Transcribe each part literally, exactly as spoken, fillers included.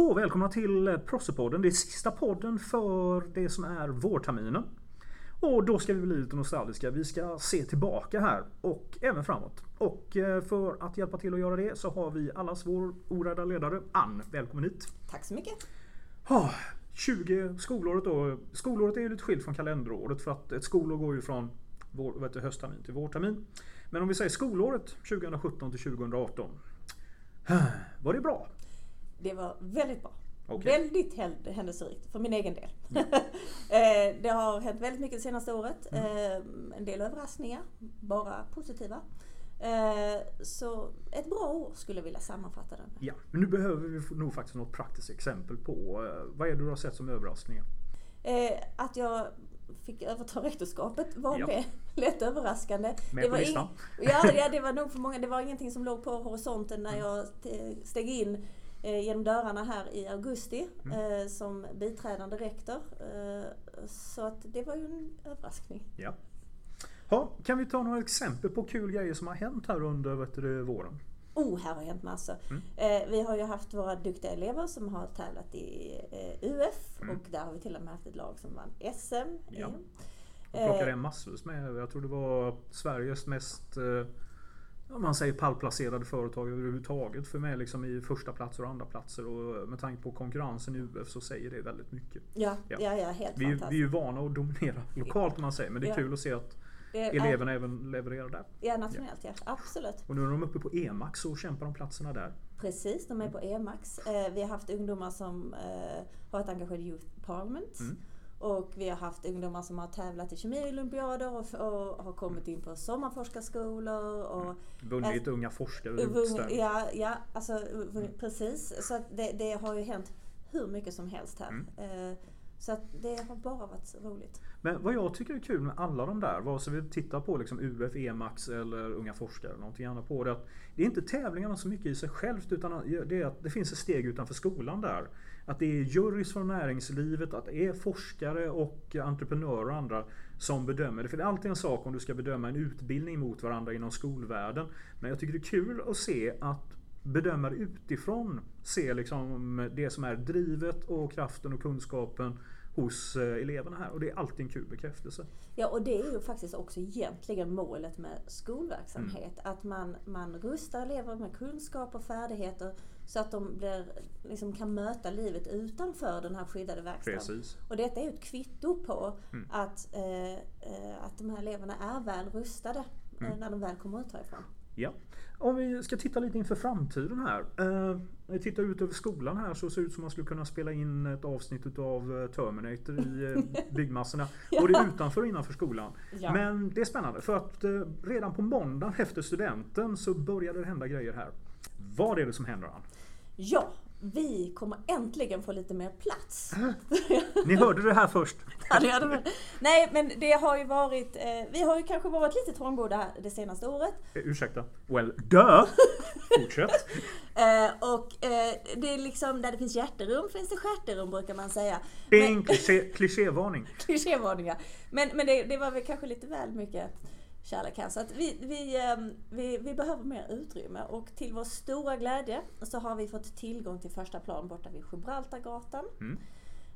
Så, välkomna till Proce-podden. Det är sista podden för det som är vårterminen. Och då ska vi bli lite nostalgiska. Vi ska se tillbaka här och även framåt. Och för att hjälpa till att göra det så har vi allas vår orädda ledare Ann. Välkommen hit. Tack så mycket. Oh, tjugo skolåret då. Skolåret är ju lite skilt från kalenderåret för att ett skolår går ju från vår, vet du, hösttermin till vårtermin. Men om vi säger skolåret tjugosjutton till tjugoarton. Var det bra? Det var väldigt bra. Okay. Väldigt händelserikt för min egen del. Mm. Det har hänt väldigt mycket det senaste året. Mm. En del överraskningar, bara positiva. Så ett bra år skulle jag vilja sammanfatta den. Ja, men nu behöver vi nog faktiskt något praktiskt exempel på vad är det du har sett som överraskningar? Att jag fick överta rektorskapet var ja. det lätt överraskande. Det var, ing- ja, ja, det var nog för många. Det var ingenting som låg på horisonten när jag steg in genom dörrarna här i augusti mm. eh, som biträdande rektor. Eh, så att det var ju en överraskning. Ja. Ha, kan vi ta några exempel på kul grejer som har hänt här under vet du, våren? Oh, här har hänt massor. Mm. Eh, vi har ju haft våra duktiga elever som har tävlat i eh, U F mm. och där har vi till och med haft ett lag som vann S M. Ja. Och plockade eh, massvis med. Jag tror det var Sveriges mest... Eh, om man säger pallplacerade företag överhuvudtaget för mig liksom i första platser och andra platser och med tanke på konkurrensen i U F så säger det väldigt mycket. Ja, ja. ja, ja helt vi, fantastiskt. Vi är ju vana att dominera lokalt man säger men det är ja. kul att se att är, eleverna är, även levererar där. Ja, nationellt ja. ja, absolut. Och nu är de uppe på Emax och kämpar om platserna där. Precis, de är på Emax. Vi har haft ungdomar som har ett Engaged Youth Parliament. Mm. Och vi har haft ungdomar som har tävlat i kemiolympiader och, och har kommit in på sommarforskarskolor. Och vunnit äh, unga forskare. Vung, ja, ja alltså, mm. precis. Så att det, det har ju hänt hur mycket som helst här. Mm. Så att det har bara varit roligt. Men vad jag tycker är kul med alla de där, vare sig vi tittar på liksom U F, Emax eller unga forskare eller någonting annat på det, att det är inte tävlingarna så mycket i sig självt utan det är att det finns ett steg utanför skolan där. Att det är jurys från näringslivet, att det är forskare och entreprenörer och andra som bedömer det. För det är alltid en sak om du ska bedöma en utbildning mot varandra inom skolvärlden. Men jag tycker det är kul att se att bedömare utifrån ser liksom det som är drivet och kraften och kunskapen hos eleverna här. Och det är alltid en kul bekräftelse. Ja, och det är ju faktiskt också egentligen målet med skolverksamhet. Mm. Att man, man rustar elever med kunskap och färdigheter så att de blir, liksom, kan möta livet utanför den här skyddade verkstaden. Precis. Och detta är ju ett kvitto på mm. att, eh, att de här eleverna är väl rustade mm. när de väl kommer ut härifrån. Ja. Om vi ska titta lite inför framtiden här. Eh, när vi tittar ut över skolan här så ser det ut som man skulle kunna spela in ett avsnitt av Terminator i eh, byggmassorna. ja. Både utanför och innanför skolan. Ja. Men det är spännande för att eh, redan på måndag efter studenten så började det hända grejer här. Vad är det som händer, Ann? Ja, vi kommer äntligen få lite mer plats. Ni hörde det här först. ja, Nej, men det har ju varit... Eh, vi har ju kanske varit lite trångbodda det senaste året. Eh, ursäkta. Well, dö! Fortsätt. eh, och eh, det är liksom... Där det finns hjärterum finns det stjärterum, brukar man säga. Det är en klichévarning. Klichévarning, ja. Men, men det, det var väl kanske lite väl mycket... kärlek här. Så att vi, vi, vi, vi behöver mer utrymme och till vår stora glädje så har vi fått tillgång till första plan borta vid Gibraltargatan. Mm.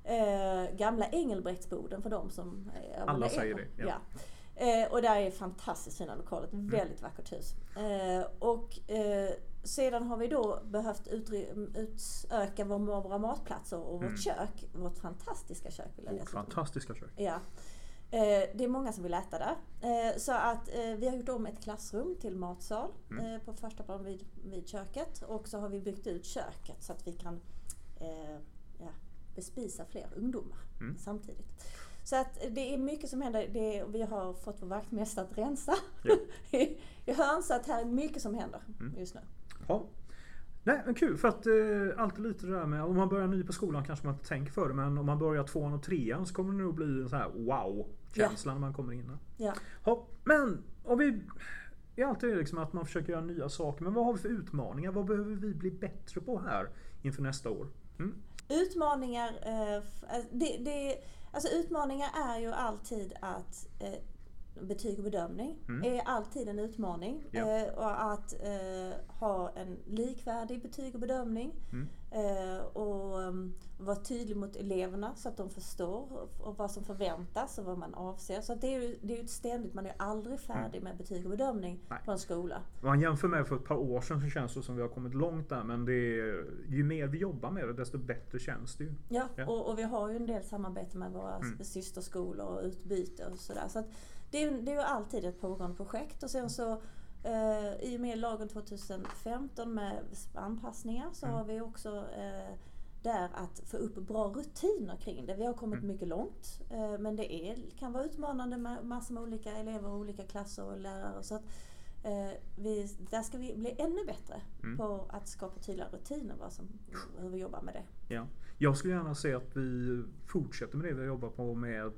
Eh, gamla Engelbrektsboden för dem som... Eh, Alla säger det. Ja. Ja. Eh, och där är fantastiskt fina lokaler. Ett mm. väldigt vackert hus. Eh, och eh, sedan har vi då behövt utry- utöka våra matplatser och mm. vårt kök. Vårt fantastiska kök. Vill jag vårt fantastiska kök. Ja. Det är många som vill äta där. Så att vi har gjort om ett klassrum till matsal mm. på första plan vid, vid köket. Och så har vi byggt ut köket så att vi kan eh, ja, bespisa fler ungdomar mm. samtidigt. Så att det är mycket som händer. Det är, vi har fått vår vaktmästare att rensa ja. i, i hörn. Så att här är mycket som händer mm. just nu. Ja. Nej, men kul för att eh, alltid lite det där med om man börjar ny på skolan kanske man inte tänker för det men om man börjar tvåan och trean så kommer det nog bli en så här wow-känsla yeah. när man kommer in. Yeah. Ja. Men om vi är alltid liksom att man försöker göra nya saker men vad har vi för utmaningar? Vad behöver vi bli bättre på här inför nästa år? Mm. Utmaningar, eh, det, det, alltså utmaningar är ju alltid att eh, betyg och bedömning mm. är alltid en utmaning yeah. eh, och att eh, ha en en likvärdig betyg och bedömning. Mm. Eh, och um, vara tydlig mot eleverna så att de förstår och, och vad som förväntas och vad man avser. Så att det är ju det är ett ständigt, man är aldrig färdig mm. med betyg och bedömning Nej. På en skola. Man jämför med för ett par år sedan så känns det som vi har kommit långt där, men det är, ju mer vi jobbar med det desto bättre känns det ju. Ja, ja. Och, och vi har ju en del samarbete med våra mm. systerskolor och utbyte och sådär. Så att det är, det är ju alltid ett pågående projekt och sen så eh, i och med lagen tjugohundrafemton med anpassningar så mm. har vi också eh, där att få upp bra rutiner kring det. Vi har kommit mm. mycket långt eh, men det är, kan vara utmanande med massor med olika elever och olika klasser och lärare. Så att, eh, vi, där ska vi bli ännu bättre mm. på att skapa tydliga rutiner vad som, hur vi jobbar med det. Ja. Jag skulle gärna se att vi fortsätter med det vi jobbar på med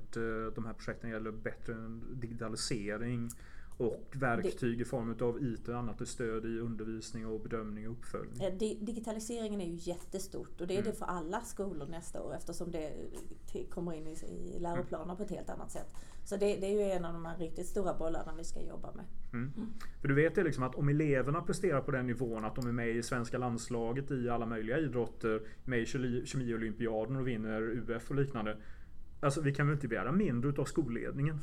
de här projekten gäller bättre digitalisering och verktyg i form av I T och annat och stöd i undervisning och bedömning och uppföljning. Digitaliseringen är ju jättestort och det är mm. det för alla skolor nästa år eftersom det kommer in i läroplaner på ett helt annat sätt. Så det, det är ju en av de här riktigt stora bollarna vi ska jobba med. Mm. Mm. För du vet ju liksom att om eleverna presterar på den nivån att de är med i svenska landslaget i alla möjliga idrotter, med i tjugoolympiaden och vinner U F och liknande. Alltså vi kan väl inte begära mindre av skolledningen?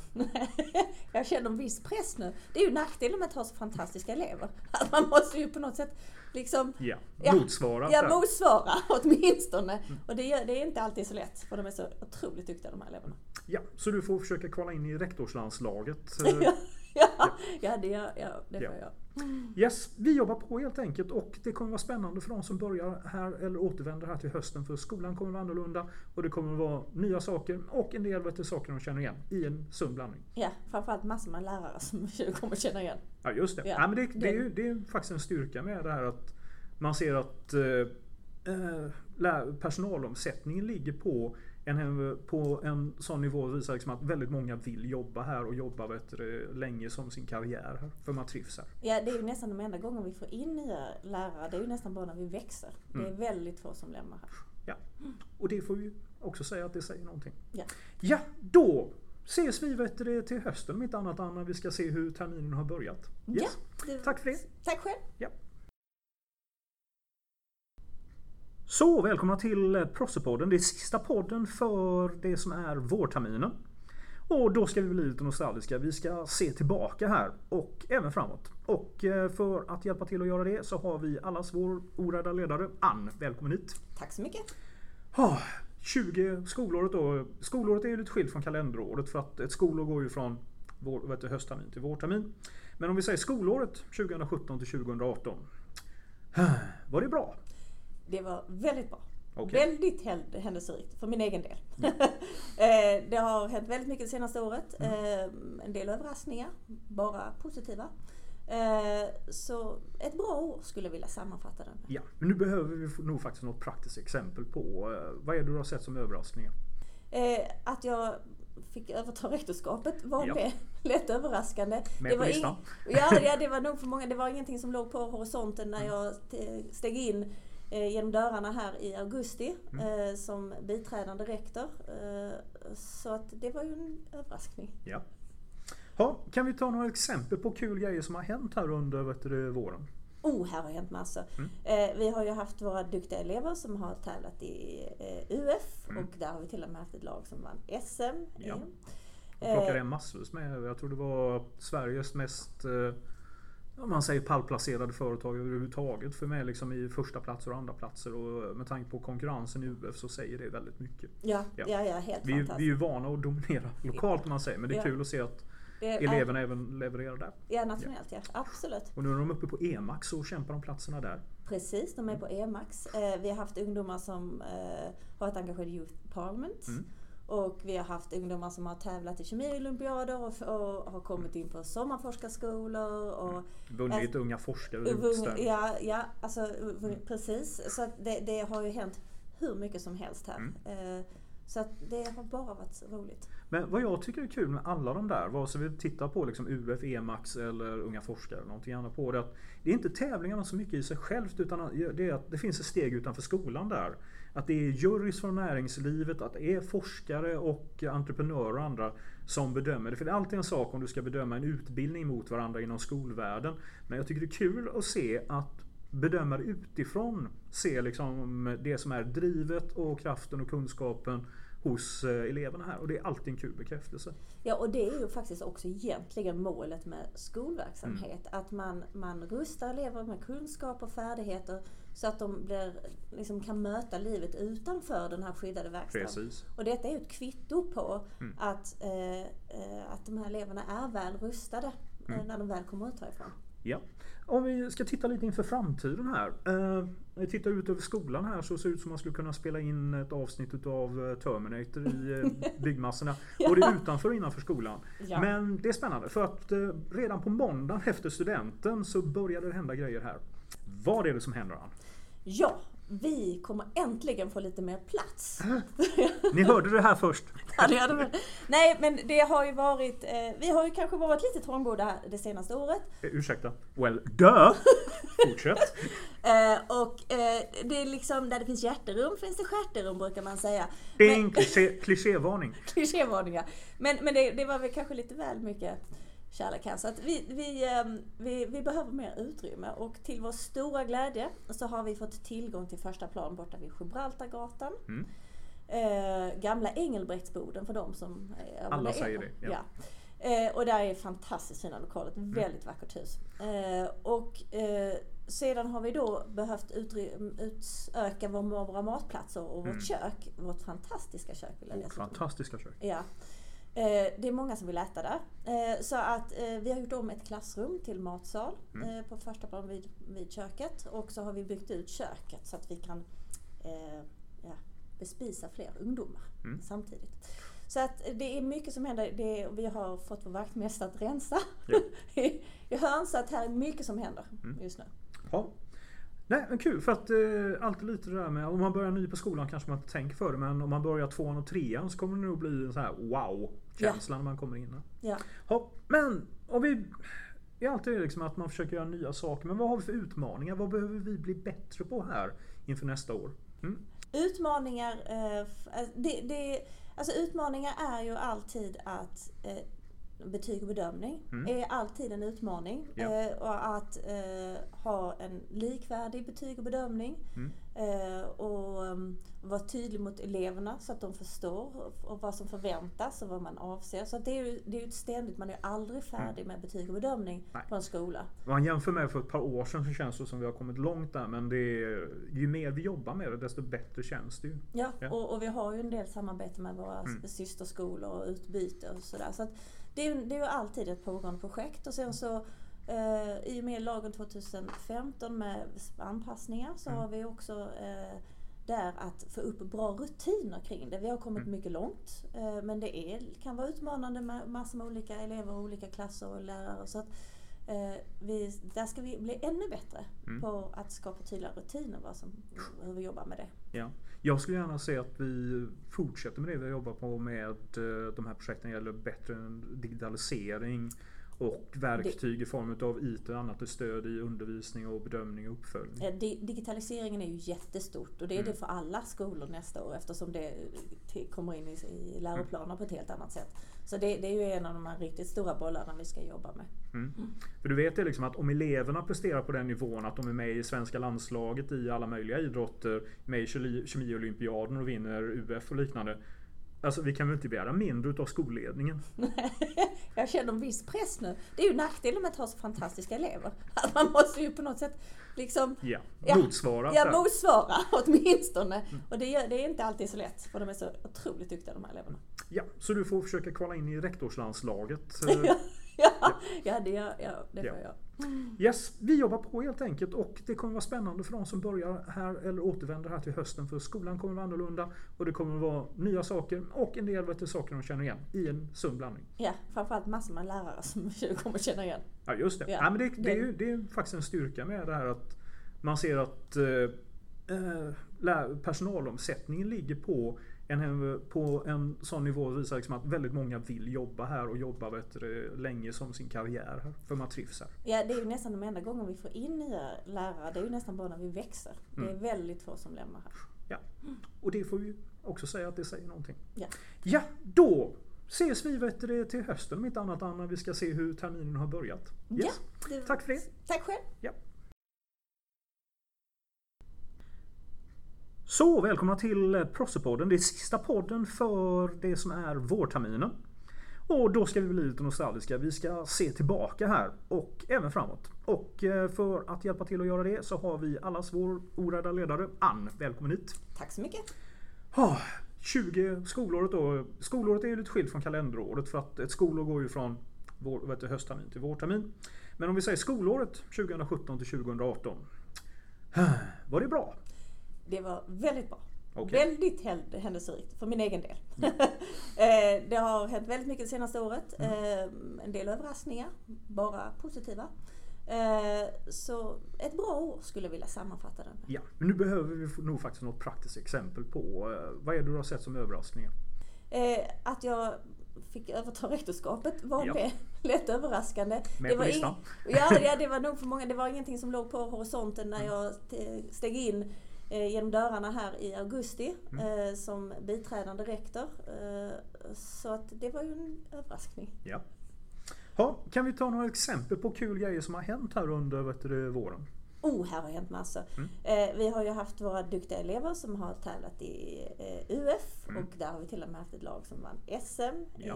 Jag känner en viss press nu. Det är ju nackdelen med att ha så fantastiska elever. Alltså, man måste ju på något sätt liksom... Ja, ja motsvara. Ja, motsvara åtminstone. Mm. Och det är, det är inte alltid så lätt för de är så otroligt duktiga de här eleverna. Ja, så du får försöka kvala in i rektorslandslaget. ja, ja, ja, det, ja, det ja. får jag. Mm. Yes, vi jobbar på helt enkelt och det kommer vara spännande för de som börjar här eller återvänder här till hösten för skolan kommer vara annorlunda och det kommer vara nya saker och en del vet du, saker de känner igen i en sund blandning. Ja, framförallt massor med lärare som kommer känna igen. Ja, just det. Ja. Ja, men det, det, är ju, det är faktiskt en styrka med det här att man ser att eh, personalomsättningen ligger på En, på en sån nivå visar liksom att väldigt många vill jobba här och jobba bättre, länge som sin karriär här, för man trivs här. Ja, det är ju nästan de enda gången vi får in nya lärare, det är ju nästan bara när vi växer. Mm. Det är väldigt få som lämnar här. Ja, och det får vi också säga att det säger någonting. Ja, ja då ses vi bättre till hösten, om inte annat Anna, vi ska se hur terminen har börjat. Yes. Ja, det... Tack för det. Tack själv. Ja. Så, välkomna till Proce-podden. Det är sista podden för det som är vårterminen. Och då ska vi bli lite nostalgiska. Vi ska se tillbaka här och även framåt. Och för att hjälpa till att göra det så har vi allas vår orädda ledare, Ann. Välkommen hit. Tack så mycket. Oh, tjugo skolåret då. Skolåret är ju lite skilt från kalenderåret för att ett skolår går ju från vår, vet du, hösttermin till vårtermin. Men om vi säger skolåret tjugosjutton till tjugoarton. Var det bra? Det var väldigt bra. Okay. Väldigt händelserikt för min egen del. Mm. Det har hänt väldigt mycket det senaste året. Mm. En del överraskningar, bara positiva. Så ett bra år skulle jag vilja sammanfatta den. Ja, men nu behöver vi nog faktiskt något praktiskt exempel på. Vad är det du har sett som överraskningar? Att jag fick överta rektorskapet var ja. det lätt överraskande. Det var, ing- ja, ja, det var nog för många. Det var ingenting som låg på horisonten när jag steg in genom dörrarna här i augusti mm. eh, som biträdande rektor. Eh, så att det var ju en överraskning. Ja. Ha, kan vi ta några exempel på kul grejer som har hänt här under vet du, våren? Oh, här har hänt massor. Mm. Eh, vi har ju haft våra duktiga elever som har tävlat i eh, U F mm. och där har vi till och med haft ett lag som vann S M. Ja. Och plockade en massvis med. Jag tror det var Sveriges mest... Eh, om man säger pallplacerade företag överhuvudtaget för mig liksom i första platser och andra platser och med tanke på konkurrensen i U F så säger det väldigt mycket. Ja, ja. ja, ja helt vi, fantastiskt. Vi är ju vana att dominera lokalt man säger men det är ja. kul att se att är, eleverna är, även levererar där. Ja, nationellt ja. ja, absolut. Och nu är de uppe på Emax och kämpar de platserna där. Precis, de är på Emax. Vi har haft ungdomar som har ett Engaged Youth Parliament. Mm. Och vi har haft ungdomar som har tävlat i kemiolympiader och, och har kommit in på sommarforskarskolor. Och vunnit unga forskare. Vung, ja, ja alltså, mm. precis. Så att det, det har ju hänt hur mycket som helst här. Mm. Så att det har bara varit roligt. Men vad jag tycker är kul med alla de där, vare sig vi tittar på liksom U F, Emax eller unga forskare eller någonting annat på det, att det är inte tävlingarna så mycket i sig självt utan det är att det finns ett steg utanför skolan där. Att det är jurys från näringslivet, att det är forskare och entreprenörer och andra som bedömer det. För det är alltid en sak om du ska bedöma en utbildning mot varandra inom skolvärlden. Men jag tycker det är kul att se att bedömare utifrån ser liksom det som är drivet och kraften och kunskapen hos eleverna här, och det är alltid en kul bekräftelse. Ja, och det är ju faktiskt också egentligen målet med skolverksamhet, mm. att man, man rustar elever med kunskap och färdigheter så att de blir, liksom, kan möta livet utanför den här skyddade verkstaden. Precis. Och detta är ju ett kvitto på mm. att, eh, att de här eleverna är väl rustade mm. när de väl kommer ut härifrån. Ja. Om vi ska titta lite inför framtiden här. Eh, när vi tittar ut över skolan här så ser det ut som att man skulle kunna spela in ett avsnitt av Terminator i byggmassorna. ja. Både utanför och innanför skolan. Ja. Men det är spännande för att eh, redan på måndag efter studenten så började det hända grejer här. Vad är det som händer, Ann? Ja, vi kommer äntligen få lite mer plats. Ni hörde det här först. Ja, det hörde vi. Nej, men det har ju varit... Eh, vi har ju kanske varit lite trångbodda det senaste året. Eh, ursäkta. Well, dö! Fortsätt. eh, och eh, det är liksom... Där det finns hjärterum finns det stjärterum, brukar man säga. Det är en kliché, klichévarning. Klichévarningar. Men, men det, det var väl kanske lite väl mycket... Så att vi, vi, vi, vi behöver mer utrymme, och till vår stora glädje så har vi fått tillgång till första plan borta vid Gibraltargatan. Mm. Eh, gamla Engelbrektsboden för de som... Eh, Alla säger det. Ja. Ja. Eh, och där är fantastiskt fina lokaler, ett mm. väldigt vackert hus. Eh, och eh, sedan har vi då behövt utry- utöka vår, våra matplatser och vårt mm. kök, vårt fantastiska kök. Vill jag läsa fantastiska kök. Ja. Det är många som vill äta där. Så att vi har gjort om ett klassrum till matsal mm. på första plan vid, vid köket. Och så har vi byggt ut köket så att vi kan eh, ja, bespisa fler ungdomar mm. samtidigt. Så att det är mycket som händer. Det är, vi har fått vår vaktmästare att rensa ja. i, i hörn, så att här är mycket som händer mm. just nu. Ja. Nej, men kul, för att eh, alltid lite det där med om man börjar ny på skolan kanske man inte tänker för det, men om man börjar tvåan och trean så kommer det nog bli en så här wow-känsla yeah. när man kommer in. Yeah. Ja, men om vi är alltid liksom att man försöker göra nya saker, men vad har vi för utmaningar? Vad behöver vi bli bättre på här inför nästa år? Mm. Utmaningar, eh, det, det, alltså utmaningar är ju alltid att eh, betyg och bedömning mm. är alltid en utmaning yeah. eh, och att eh, ha en likvärdig betyg och bedömning mm. eh, och um, vara tydlig mot eleverna så att de förstår och, och vad som förväntas och vad man avser. Så att det är ju det är ett ständigt, man är aldrig färdig mm. med betyg och bedömning Nej. På en skola. Man jämför med för ett par år sedan så känns det som vi har kommit långt där, men det är, ju mer vi jobbar med det desto bättre känns det ju. Ja, ja. Och, och vi har ju en del samarbete med våra mm. systerskolor och utbyte och sådär. Så att Det är, det är ju alltid ett pågående projekt, och sen så eh, i och med lagen tjugohundrafemton med anpassningar så mm. har vi också eh, där att få upp bra rutiner kring det. Vi har kommit mm. mycket långt eh, men det är, kan vara utmanande med massor med olika elever och olika klasser och lärare, så att eh, vi, där ska vi bli ännu bättre mm. på att skapa tydliga rutiner vad som, hur vi jobbar med det. Ja. Jag skulle gärna se att vi fortsätter med det vi jobbar på med de här projekten gäller bättre digitalisering och verktyg i form av I T och annat och stöd i undervisning och bedömning och uppföljning. Digitaliseringen är ju jättestort, och det är mm. det för alla skolor nästa år eftersom det kommer in i läroplaner på ett helt annat sätt. Så det, det är ju en av de här riktigt stora bollarna vi ska jobba med. Mm. Mm. För du vet ju liksom att om eleverna presterar på den nivån att de är med i svenska landslaget i alla möjliga idrotter, med i kemiolympiaden och vinner U F och liknande. Alltså vi kan väl inte begära mindre av skolledningen. Jag känner en viss press nu. Det är ju nackdelen med att ha så fantastiska elever. Att man måste ju på något sätt liksom... Ja, motsvara. Ja, ja motsvara åtminstone. Mm. Och det är, det är inte alltid så lätt, för de är så otroligt duktiga de här eleverna. Ja, så du får försöka kvala in i rektorslandslaget. ja, ja, ja, det, ja, det får ja. jag. Yes, vi jobbar på helt enkelt, och det kommer vara spännande för de som börjar här eller återvänder här till hösten, för skolan kommer vara annorlunda och det kommer vara nya saker och en del vettiga saker de känner igen i en sund blandning. Ja, framförallt massor med lärare som kommer känna igen. Ja, just det. Ja. Ja, men det, det, är ju, det är ju faktiskt en styrka med det här att man ser att eh, personalomsättningen ligger på En, på en sån nivå visar liksom att väldigt många vill jobba här och jobba bättre länge som sin karriär här, för man trivs här. Ja, det är ju nästan de enda gången vi får in nya lärare, det är ju nästan bara när vi växer. Mm. Det är väldigt få som lämnar här. Ja, och det får vi ju också säga att det säger någonting. Ja, ja då ses vi vet det, till hösten om inte annat, Anna. Vi ska se hur terminen har börjat. Yes. Ja, det... Tack för det. Tack själv. Ja. Så välkomna till Proce-podden. Det är sista podden för det som är vårterminen. Och då ska vi bli lite nostalgiska. Vi ska se tillbaka här och även framåt. Och för att hjälpa till att göra det så har vi allas vår orädda ledare Ann. Välkommen hit. Tack så mycket. Oh, tjugo skolåret då. Skolåret är ju lite skilt från kalenderåret för att ett skolår går ju från vår, vet du, hösttermin till vårtermin. Men om vi säger skolåret tjugosjutton till tjugoarton. Var det bra? Det var väldigt bra. Okay. Väldigt händelserikt för min egen del. Mm. Det har hänt väldigt mycket det senaste året. Mm. En del överraskningar, bara positiva. Så ett bra år skulle jag vilja sammanfatta den. Ja, men nu behöver vi nog faktiskt något praktiskt exempel på vad är det du har sett som överraskningar? Att jag fick överta rektorskapet var ja. det lätt överraskande. Med det var ing- ja, ja, det var nog för många. Det var ingenting som låg på horisonten när jag steg in genom dörrarna här i augusti mm. eh, som biträdande rektor. Eh, så att det var ju en överraskning. Ja. Ha, kan vi ta några exempel på kul grejer som har hänt här under vet du, våren? Oh, här har hänt massor. Mm. Eh, vi har ju haft våra duktiga elever som har tävlat i eh, U F mm. och där har vi till och med haft ett lag som vann S M. Ja.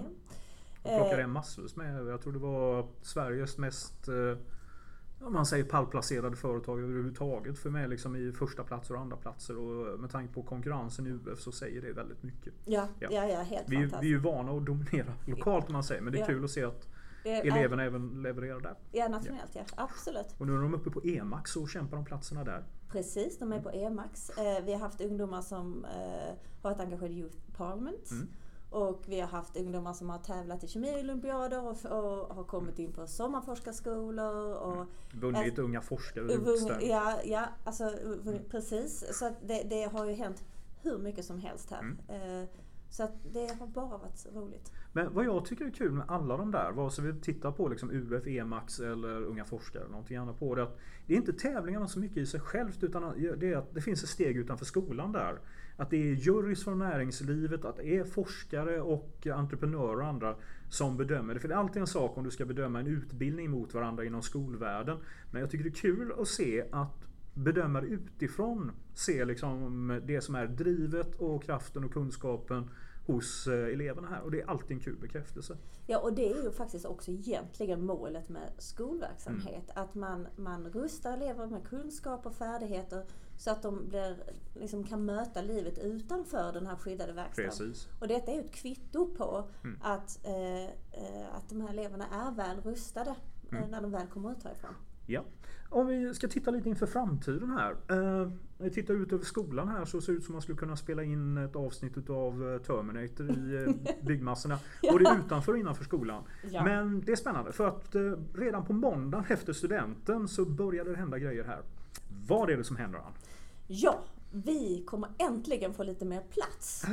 Eh, och plockade en massvis med. Jag tror det var Sveriges mest... Eh, om man säger pallplacerade företag överhuvudtaget för mig liksom i första platser och andra platser och med tanke på konkurrensen i U F så säger det väldigt mycket. Ja, ja. ja, ja helt vi, fantastiskt. Vi är ju vana att dominera lokalt man säger men det är ja. kul att se att det, eleverna äh, även levererar där. Ja, nationellt ja. ja, absolut. Och nu är de uppe på Emax och kämpar om platserna där. Precis, de är på Emax. Vi har haft ungdomar som har ett Engaged Youth Parliament. Mm. Och vi har haft ungdomar som har tävlat i kemiolympiader och, och har kommit in på sommarforskarskolor. Och vunnit äl- unga forskare. Vung, ja, ja alltså, mm. precis. Så att det, det har ju hänt hur mycket som helst här. Mm. Så att det har bara varit roligt. Men vad jag tycker är kul med alla de där, vare sig vi tittar på liksom U F, Emax eller unga forskare eller någonting annat på det. Att det är inte tävlingarna så mycket i sig självt utan det, är att det finns ett steg utanför skolan där. Att det är jurys från näringslivet, att det är forskare och entreprenörer och andra som bedömer det. För det är alltid en sak om du ska bedöma en utbildning mot varandra inom skolvärlden. Men jag tycker det är kul att se att bedömare utifrån ser liksom det som är drivet och kraften och kunskapen hos eleverna här. Och det är alltid en kul bekräftelse. Ja, och det är ju faktiskt också egentligen målet med skolverksamhet. Mm. Att man, man rustar elever med kunskap och färdigheter så att de blir, liksom, kan möta livet utanför den här skyddade verkstaden. Precis. Och detta är ju ett kvitto på mm. att, eh, att de här eleverna är väl rustade mm. när de väl kommer ut härifrån. Ja. Om vi ska titta lite inför framtiden här. Eh, när vi tittar ut över skolan här så ser det ut som man skulle kunna spela in ett avsnitt av Terminator i eh, byggmassorna. ja. Och det är utanför och innanför skolan. Ja. Men det är spännande för att eh, redan på måndag efter studenten så började det hända grejer här. Vad är det som händer, Ann? Ja, vi kommer äntligen få lite mer plats.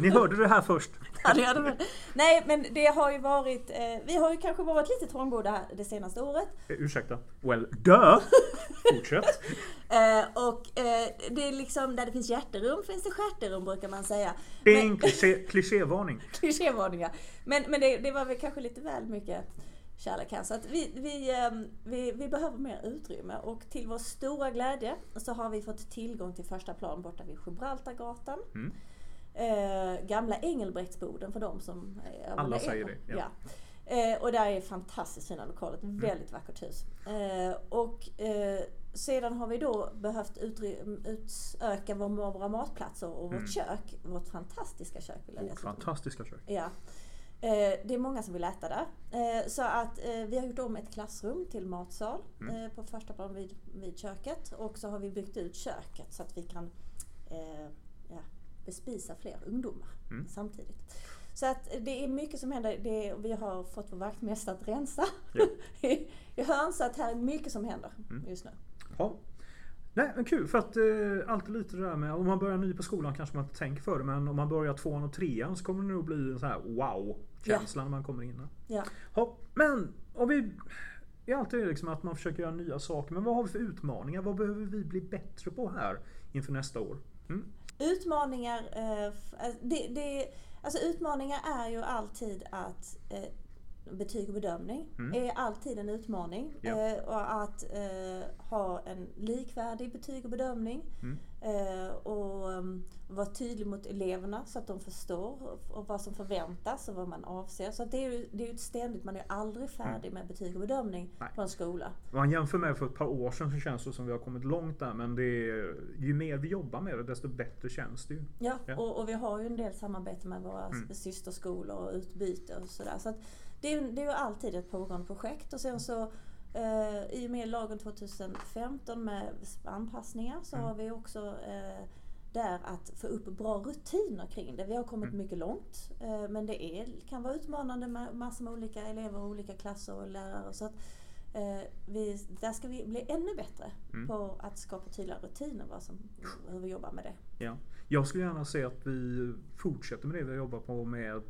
Ni hörde det här först. Ja, det hade Nej, men det har ju varit... Eh, vi har ju kanske varit lite trångbodda det senaste året. Eh, ursäkta. Well, duh! Fortsätt. eh, och eh, det är liksom... Där det finns hjärterum finns det stjärterum, brukar man säga. Det är en kliché, klichévarning. Klichévarningar. Men, men det, det var väl kanske lite väl mycket... Så att vi, vi, vi, vi behöver mer utrymme och till vår stora glädje så har vi fått tillgång till första plan borta vid Gibraltargatan. Mm. Eh, gamla Engelbrektsboden för dem som... Eh, Alla säger det. Ja. Ja. Eh, och där är fantastiskt fina lokaler, ett mm. väldigt vackert hus. Eh, och eh, sedan har vi då behövt utry- utöka våra matplatser och vårt mm. kök, vårt fantastiska kök. Vill jag vårt fantastiska kök. Ja. Det är många som vill äta där. Så att vi har gjort om ett klassrum till matsal mm. på första plan vid, vid köket. Och så har vi byggt ut köket så att vi kan eh, ja, bespisa fler ungdomar mm. samtidigt. Så att det är mycket som händer. Det är, vi har fått vår vaktmästare att rensa ja. i, i hörn. Så att här är mycket som händer mm. just nu. Ja. Nej, men kul för att eh, alltid lite det där med om man börjar ny på skolan kanske man inte tänker för det men om man börjar tvåan och trean så kommer det nog bli en så här wow-känsla yeah. när man kommer in. Yeah. Ja. Men om vi är alltid liksom att man försöker göra nya saker men vad har vi för utmaningar? Vad behöver vi bli bättre på här inför nästa år? Mm. Utmaningar, eh, det, det, alltså utmaningar är ju alltid att eh, betyg och bedömning mm. är alltid en utmaning. Ja. Eh, och att eh, ha en likvärdig betyg och bedömning mm. eh, och um, vara tydlig mot eleverna så att de förstår och, och vad som förväntas och vad man avser. Så att det är ju det är ett ständigt, man är aldrig färdig mm. med betyg och bedömning Nej. På en skola. Man jämför med för ett par år sedan så känns det som vi har kommit långt där, men det är, ju mer vi jobbar med det desto bättre känns det ju. Ja, ja. Och, och vi har ju en del samarbete med våra mm. systerskolor och utbyte och sådär. Så att Det är, det är ju alltid ett pågående projekt och sen så eh, i och med lagen tjugohundrafemton med anpassningar så mm. har vi också eh, där att få upp bra rutiner kring det. Vi har kommit mm. mycket långt eh, men det är, kan vara utmanande med massor med olika elever och olika klasser och lärare. Så att, eh, vi, där ska vi bli ännu bättre mm. på att skapa tydliga rutiner vad som, hur vi jobbar med det. Ja. Jag skulle gärna se att vi fortsätter med det vi jobbar på med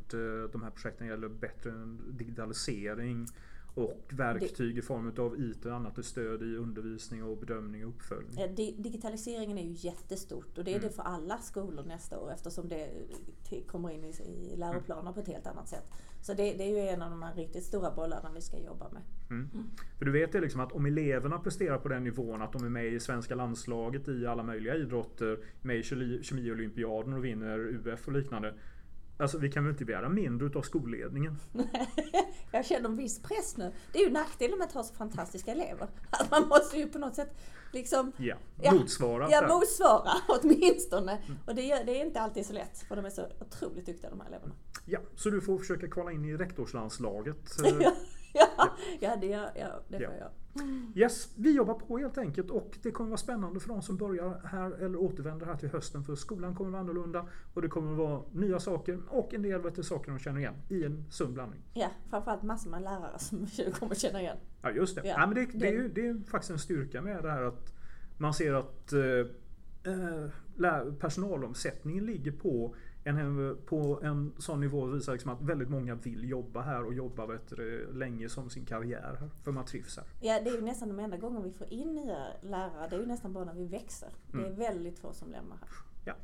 de här projekten gäller bättre digitalisering och verktyg i form av I T och annat och stöd i undervisning och bedömning och uppföljning. Digitaliseringen är ju jättestort och det är mm. det för alla skolor nästa år eftersom det kommer in i läroplaner på ett helt annat sätt. Så det, det är ju en av de här riktigt stora bollarna vi ska jobba med. Mm. Mm. För du vet ju liksom att om eleverna presterar på den nivån att de är med i svenska landslaget i alla möjliga idrotter, med i kemiolympiaden och vinner U F och liknande. Alltså vi kan väl inte begära mindre utav skolledningen. Jag känner en viss press nu. Det är ju nackdelen med att ha så fantastiska elever. Alltså, man måste ju på något sätt liksom... Ja, ja motsvara. Ja, ja, motsvara åtminstone. Mm. Och det är, det är inte alltid så lätt för de är så otroligt duktiga de här eleverna. Ja, så du får försöka kolla in i rektorslandslaget. ja, ja, ja, det, ja, det får ja. jag. Yes, vi jobbar på helt enkelt och det kommer vara spännande för de som börjar här eller återvänder här till hösten för skolan kommer vara annorlunda och det kommer vara nya saker och en del vettiga saker de känner igen i en sund blandning. Ja, framförallt massor med lärare som kommer känna igen. Ja, just det. Ja. Ja, men det, det, är ju, det är faktiskt en styrka med det här att man ser att eh, personalomsättningen ligger på En, på en sån nivå visar liksom att väldigt många vill jobba här och jobba bättre, länge som sin karriär här, för man trivs här. Ja, det är ju nästan de enda gången vi får in nya lärare, det är ju nästan bara när vi växer. Mm. Det är väldigt få som lämnar här. Ja,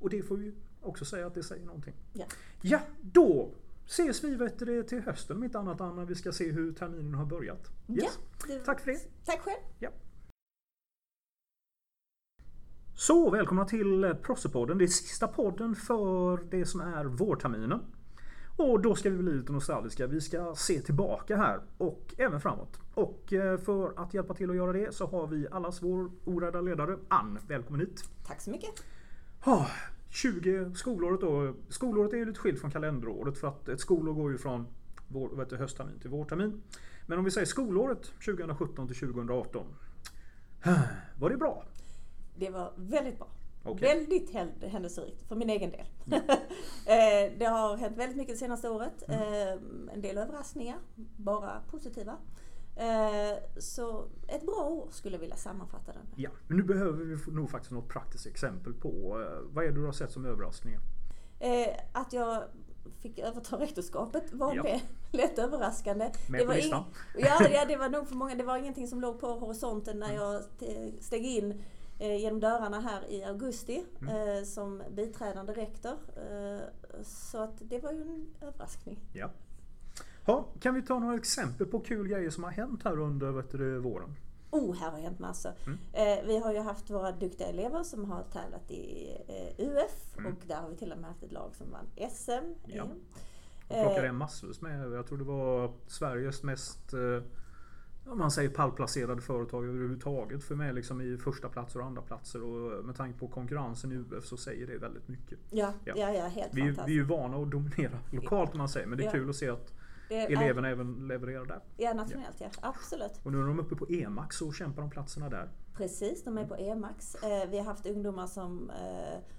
och det får vi ju också säga att det säger någonting. Ja, ja då ses vi bättre till hösten om inte annat Anna, vi ska se hur terminen har börjat. Yes. Ja, det... Tack för det. Tack själv. Ja. Så välkomna till Proce-podden, det är sista podden för det som är vårterminen. Och då ska vi bli lite nostalgiska, vi ska se tillbaka här och även framåt. Och för att hjälpa till att göra det så har vi allas vår orädda ledare Ann, välkommen hit. Tack så mycket. Oh, tjugo skolåret då, skolåret är ju lite skilt från kalenderåret för att ett skolår går ju från vår, vet du, hösttermin till vårtermin. Men om vi säger skolåret tjugosjutton till tjugoarton, var det bra? Det var väldigt bra. Okay. Väldigt händelserikt för min egen del. Ja. Det har hänt väldigt mycket det senaste året. Mm. En del överraskningar, bara positiva. Så ett bra år skulle jag vilja sammanfatta den. Ja, men nu behöver vi nog faktiskt något praktiskt exempel på vad är det du har sett som överraskningar? Att jag fick överta rektorskapet var ja. det lätt överraskande. Det var, ing- ja, det var nog för många. Det var ingenting som låg på horisonten när jag steg in genom dörrarna här i augusti mm. eh, som biträdande rektor. Eh, så att det var ju en överraskning. Ja. Ha, kan vi ta några exempel på kul grejer som har hänt här under vet du, våren? Oh, här har hänt massor. Mm. Eh, vi har ju haft våra duktiga elever som har tävlat i eh, U F mm. och där har vi till och med haft ett lag som vann S M. Ja. Och plockade eh, massvis med. Jag tror det var Sveriges mest... Eh, om man säger pallplacerade företag överhuvudtaget för mig liksom i första platser och andra platser och med tanke på konkurrensen i U F så säger det väldigt mycket. Ja, ja. ja, ja helt vi, fantastiskt. Vi är ju vana att dominera lokalt ja. man säger men det är ja. kul att se att är, eleverna är, även levererar där. Ja, nationellt ja. ja, absolut. Och nu är de uppe på Emax och kämpar de platserna där. Precis, de är på Emax. Vi har haft ungdomar som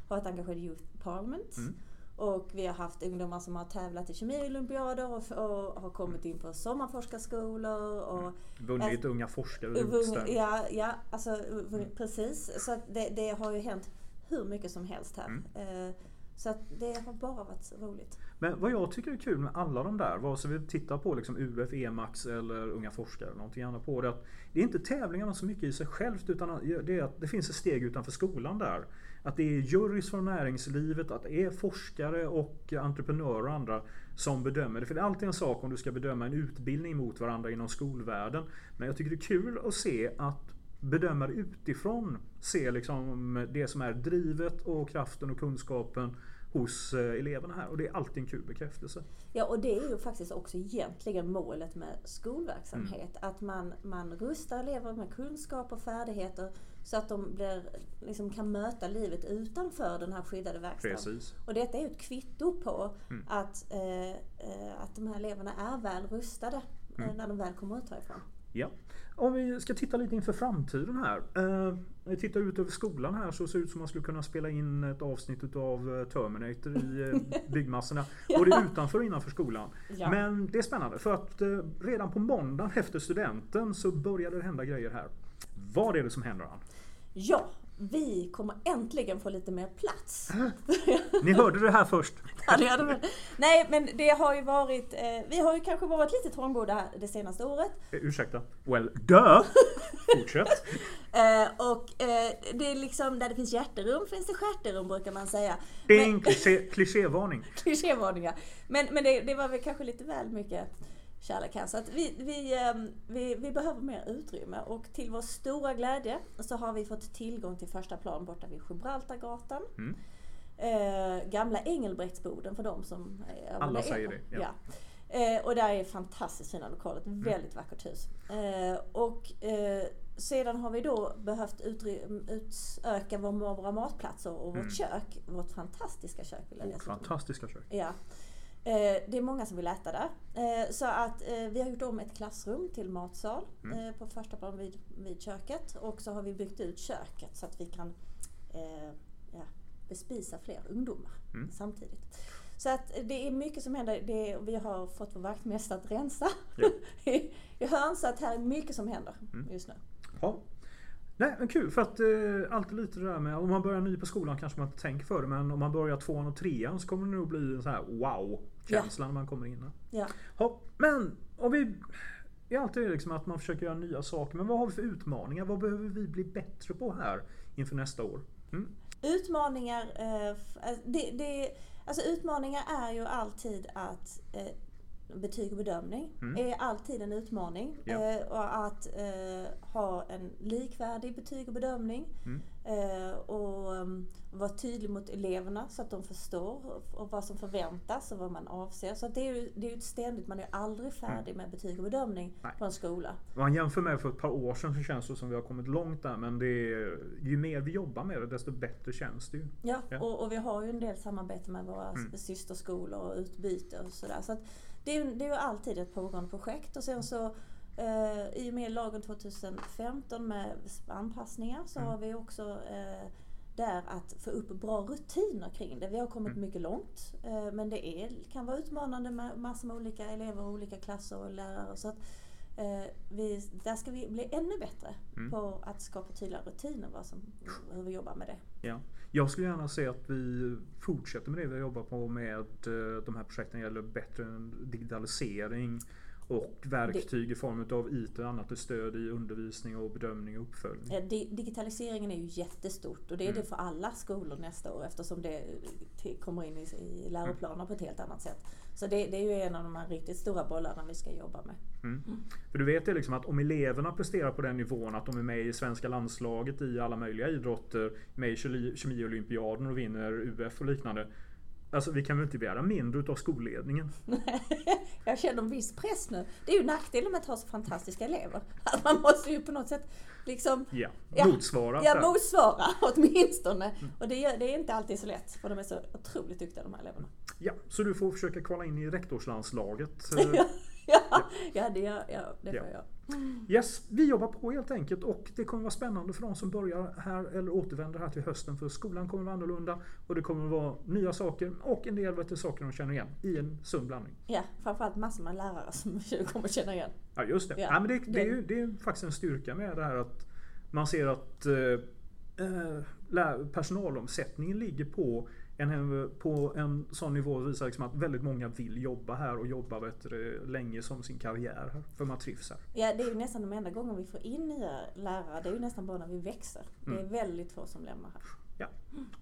har ett Engaged Youth Parliament. Mm. Och vi har haft ungdomar som har tävlat i kemiolympiader och, och har kommit in på sommarforskarskolor. Och vunnit äl- unga forskare. Vunn, ja, ja alltså, vunn, mm. precis. Så det, det har ju hänt hur mycket som helst här. Mm. Eh, Så att det har bara varit roligt. Men vad jag tycker är kul med alla de där, vare sig vi tittar på liksom U F, Emax eller Unga forskare eller någonting annat på det, att det är inte tävlingarna så mycket i sig självt, utan det är att det finns ett steg utanför skolan där. Att det är jurys från näringslivet, att det är forskare och entreprenörer och andra som bedömer det. För det är alltid en sak om du ska bedöma en utbildning mot varandra inom skolvärlden. Men jag tycker det är kul att se att bedömare utifrån ser liksom det som är drivet och kraften och kunskapen hos eleverna här. Och det är alltid en kul bekräftelse. Ja, och det är ju faktiskt också egentligen målet med skolverksamhet. Mm. Att man, man rustar elever med kunskap och färdigheter så att de blir, liksom, kan möta livet utanför den här skyddade verkstaden. Precis. Och detta är ju ett kvitto på mm. att, eh, att de här eleverna är väl rustade mm. när de väl kommer ut härifrån. Ja. Om vi ska titta lite inför framtiden här. Eh, när vi tittar ut över skolan här så ser det ut som man skulle kunna spela in ett avsnitt av Terminator i byggmassorna. Ja. Både utanför och innanför skolan. Ja. Men det är spännande för att eh, redan på måndag efter studenten så började det hända grejer här. Vad är det som händer, Ann? Ja, vi kommer äntligen få lite mer plats. Ni hörde det här först. Ja, det hade vi. Nej, men det har ju varit... Eh, vi har ju kanske varit lite trångbodda det senaste året. Eh, ursäkta. Well, duh! Fortsätt. eh, och eh, det är liksom... Där det finns hjärterum finns det stjärterum, brukar man säga. Det är en kliché, klichévarning. Klichévarningar. Men, men det, det var väl kanske lite väl mycket... Så att vi, vi, vi, vi behöver mer utrymme, och till vår stora glädje så har vi fått tillgång till första plan borta vid Gibraltargatan. Mm. Eh, gamla Engelbrektsboden för de som... Eh, Alla säger det. Ja. Ja. Eh, och där är fantastiskt fina lokaler, ett mm. väldigt vackert hus. Eh, och eh, sedan har vi då behövt utry- utöka våra matplatser och vårt mm. kök, vårt fantastiska kök. Vill jag vårt fantastiska kök. Ja. Det är många som vill äta där. Så att vi har gjort om ett klassrum till matsal mm. på första plan vid, vid köket. Och så har vi byggt ut köket så att vi kan eh, ja, bespisa fler ungdomar mm. samtidigt. Så att det är mycket som händer. Det är, vi har fått vår vaktmästare att rensa ja. i, i hörn, så att här är mycket som händer mm. just nu. Ja. Nej, men kul, för att eh, alltid lite det där med om man börjar ny på skolan kanske man inte tänker för det, men om man börjar tvåan och trean så kommer det nog bli en så här wow-känsla yeah. när man kommer in. Yeah. Ja, men om vi är alltid liksom att man försöker göra nya saker, men vad har vi för utmaningar? Vad behöver vi bli bättre på här inför nästa år? Mm. Utmaningar, eh, det, det, alltså utmaningar är ju alltid att eh, betyg och bedömning mm. är alltid en utmaning yeah. eh, och att eh, ha en likvärdig betyg och bedömning mm. eh, och um, vara tydlig mot eleverna så att de förstår och, och vad som förväntas och vad man avser. Så att det är ju det är ett ständigt, man är aldrig färdig mm. med betyg och bedömning Nej. På en skola. Man jämför med för ett par år sedan så känns det som vi har kommit långt där, men det är, ju mer vi jobbar med det desto bättre känns det ju. Ja, ja. Och, och vi har ju en del samarbete med våra mm. systerskolor och utbyte och sådär. Så att Det är, det är ju alltid ett pågående projekt, och sen så eh, i och med lagen tjugohundrafemton med anpassningar så mm. har vi också eh, där att få upp bra rutiner kring det. Vi har kommit mm. mycket långt eh, men det är, kan vara utmanande med massor med olika elever och olika klasser och lärare. Så att, eh, vi, där ska vi bli ännu bättre mm. på att skapa tydliga rutiner vad som, hur vi jobbar med det. Ja. Jag skulle gärna se att vi fortsätter med det vi jobbar på med de här projekten gäller bättre digitalisering och verktyg i form av I T och annat stöd i undervisning och bedömning och uppföljning. Ja, digitaliseringen är ju jättestort, och det är mm. det för alla skolor nästa år eftersom det kommer in i läroplaner på ett helt annat sätt. Så det, det är ju en av de här riktigt stora bollarna vi ska jobba med. Mm. Mm. För du vet ju liksom att om eleverna presterar på den nivån att de är med i svenska landslaget i alla möjliga idrotter, med i kemiolympiaden och vinner U F och liknande. Alltså vi kan väl inte begära mindre utav skolledningen. Jag känner en viss press nu. Det är ju nackdelen med att ha så fantastiska elever. Att man måste ju på något sätt liksom... Ja, ja motsvara. Ja, ja, motsvara åtminstone. Mm. Och det är, det är inte alltid så lätt, för de är så otroligt duktiga de här eleverna. Ja, så du får försöka kvala in i rektorslandslaget. ja, ja, ja, det, ja, det får ja. jag. Yes, vi jobbar på helt enkelt, och det kommer vara spännande för de som börjar här eller återvänder här till hösten, för skolan kommer vara annorlunda och det kommer vara nya saker och en del vettiga saker de känner igen i en sund blandning. Ja, framförallt massor med lärare som kommer känna igen. Ja, just det. Ja. Ja, men det, det, är ju, det är faktiskt en styrka med det här att man ser att eh, personalomsättningen ligger på en, på en sån nivå visar liksom att väldigt många vill jobba här och jobba bättre länge som sin karriär här, för man trivs här. Ja, det är ju nästan de enda gången vi får in nya lärare, det är ju nästan bara när vi växer. Mm. Det är väldigt få som lämnar här. Ja,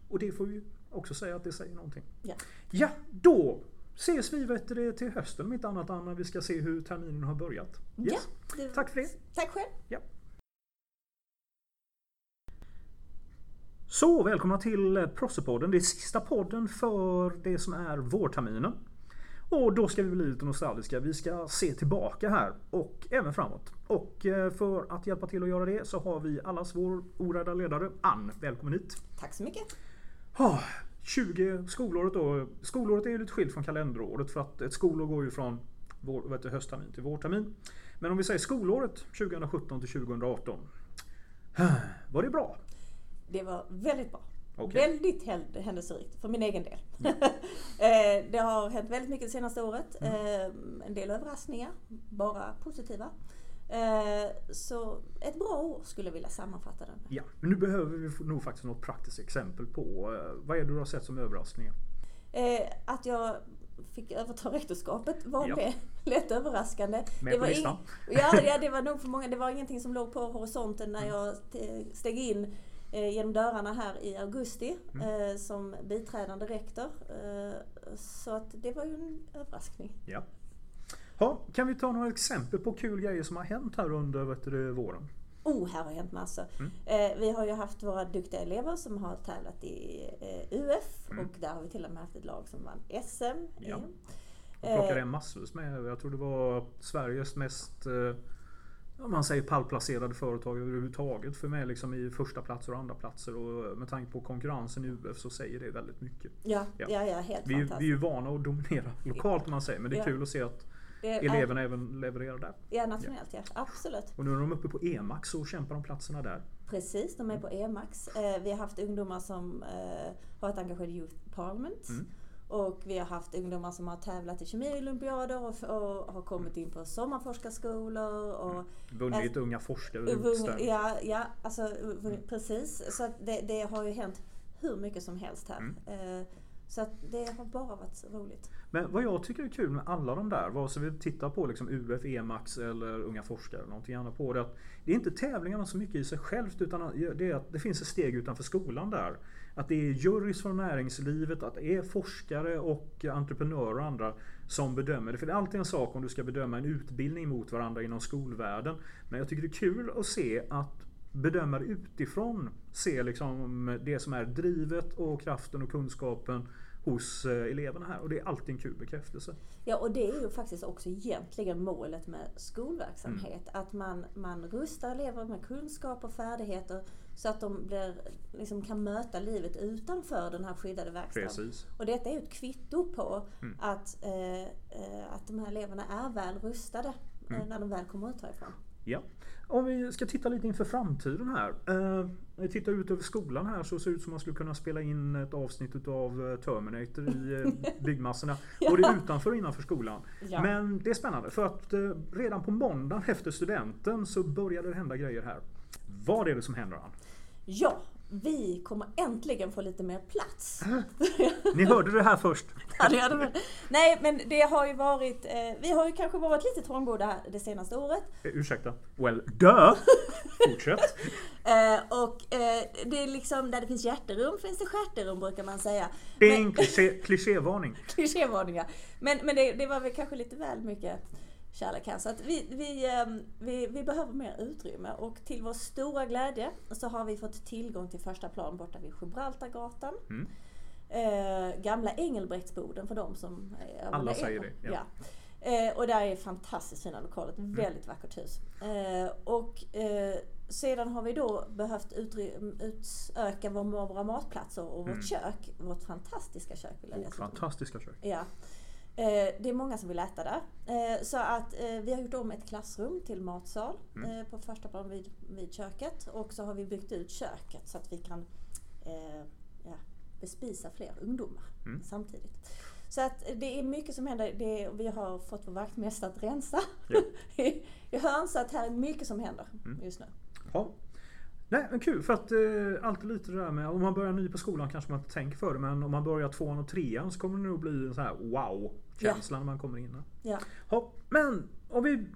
och det får vi ju också säga att det säger någonting. Ja, ja då ses vi vet det, till hösten om inte annat, Anna. Vi ska se hur terminen har börjat. Yes. Ja, det... Tack för det. Tack själv. Ja. Så, välkomna till Proce-podden. Det är sista podden för det som är vårterminen. Och då ska vi bli lite nostalgiska. Vi ska se tillbaka här och även framåt. Och för att hjälpa till att göra det så har vi allas vår orädda ledare, Ann. Välkommen hit. Tack så mycket. Oh, tjugo skolåret då. Skolåret är ju lite skilt från kalenderåret för att ett skolår går ju från vår, vad heter, hösttermin till vårtermin. Men om vi säger skolåret tjugosjutton till tjugoarton. Var det bra? Det var väldigt bra. Okay. Väldigt händelserikt för min egen del. Mm. Det har hänt väldigt mycket det senaste året. Mm. En del överraskningar, bara positiva. Så ett bra år skulle jag vilja sammanfatta den. Ja, men nu behöver vi nog faktiskt något praktiskt exempel på vad är det du har sett som överraskningar? Att jag fick överta rektorskapet var ja. det lätt överraskande. Med det var ing- ja, ja, det var nog för många. Det var ingenting som låg på horisonten när mm. jag steg in genom dörrarna här i augusti mm. eh, som biträdande rektor. Eh, så att det var ju en överraskning. Ja. Ha, kan vi ta några exempel på kul grejer som har hänt här under vet du, våren? Oh, här har hänt massor. Mm. Eh, vi har ju haft våra duktiga elever som har tävlat i eh, U F mm. och där har vi till och med haft ett lag som vann S M. Ja. Jag plockade eh, massvis med. Jag tror det var Sveriges mest... Eh, om man säger pallplacerade företag överhuvudtaget för mig liksom i första platser och andra platser och med tanke på konkurrensen i U F så säger det väldigt mycket. Ja, ja. ja, ja helt vi, fantastiskt. Vi är ju vana att dominera lokalt man säger men det är ja. kul att se att eleverna är... även levererar där. Ja, nationellt ja. ja, absolut. Och nu är de uppe på Emax så kämpar de platserna där. Precis, de är på Emax. Vi har haft ungdomar som har ett Engaged Youth Parliament. Mm. Och vi har haft ungdomar som har tävlat i kemiolympiader och, och har kommit in på sommarforskarskolor. Och vunnit alltså, unga forskare. Vunn, ja, ja alltså, mm. precis. Så att det, det har ju hänt hur mycket som helst här. Mm. Så att det har bara varit så roligt. Men vad jag tycker är kul med alla de där, vare sig vi tittar på liksom U F, Emax eller unga forskare eller någonting annat på det, att det är inte tävlingarna så mycket i sig självt utan det är att det finns ett steg utanför skolan där. Att det är jurys från näringslivet, att det är forskare och entreprenörer och andra som bedömer det. För det är alltid en sak om du ska bedöma en utbildning mot varandra inom skolvärlden. Men jag tycker det är kul att se att bedömare utifrån ser liksom det som är drivet och kraften och kunskapen hos eleverna här. Och det är alltid en kul bekräftelse. Ja, och det är ju faktiskt också egentligen målet med skolverksamhet. Mm. Att man, man rustar elever med kunskap och färdigheter så att de blir, liksom, kan möta livet utanför den här skyddade verkstaden. Precis. Och detta är ju ett kvitto på mm. att, eh, att de här eleverna är väl rustade mm. när de väl kommer ut härifrån. Ja. Om vi ska titta lite inför framtiden här. Eh, när vi tittar ut över skolan här så ser det ut som man skulle kunna spela in ett avsnitt av Terminator i byggmassorna. ja. Både utanför och innanför skolan. Ja. Men det är spännande för att eh, redan på måndagen efter studenten så började det hända grejer här. Vad är det som händer, Ann? Ja, vi kommer äntligen få lite mer plats. Ni hörde det här först. ja, det hade varit. Nej, men det har ju varit... Eh, vi har ju kanske varit lite trångbodda här det senaste året. Eh, ursäkta. Well, dö! Fortsätt. eh, och eh, det är liksom... Där det finns hjärterum finns det stjärterum, brukar man säga. Det är men, en kliché, klichévarning. Klichévarning, ja. Men, men det, det var väl kanske lite väl mycket... kärlek här. Så att vi, vi, vi, vi behöver mer utrymme och till vår stora glädje så har vi fått tillgång till första plan borta vid Gibraltargatan. Mm. Eh, gamla Engelbrektsboden för dem som... Eh, Alla säger det. Ja. Ja. Eh, och där är fantastiskt fina lokaler. Ett mm. väldigt vackert hus. Eh, och eh, sedan har vi då behövt utry- utöka vår, våra matplatser och vårt mm. kök. Vårt fantastiska kök. Vill jag oh, fantastiska kök. Ja. Eh, det är många som vill äta där. Eh, så att eh, vi har gjort om ett klassrum till matsal mm. eh, på första plan vid, vid köket. Och så har vi byggt ut köket så att vi kan eh, ja, bespisa fler ungdomar mm. samtidigt. Så att det är mycket som händer. Det är, vi har fått vår vaktmästare att rensa yeah. i, i hörn så att här är mycket som händer mm. just nu. Ja. Nej, men kul, för att eh, alltid lite det där med om man börjar ny på skolan kanske man inte tänker för det, men om man börjar tvåan och trean så kommer det nog bli en så här wow-känsla, ja, när man kommer in. Ja. Hopp. Men om vi...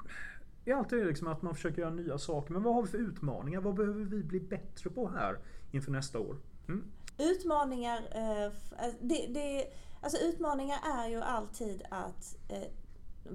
Det är alltid liksom att man försöker göra nya saker, men vad har vi för utmaningar? Vad behöver vi bli bättre på här inför nästa år? Mm. Utmaningar, eh, det, det, alltså utmaningar är ju alltid att eh,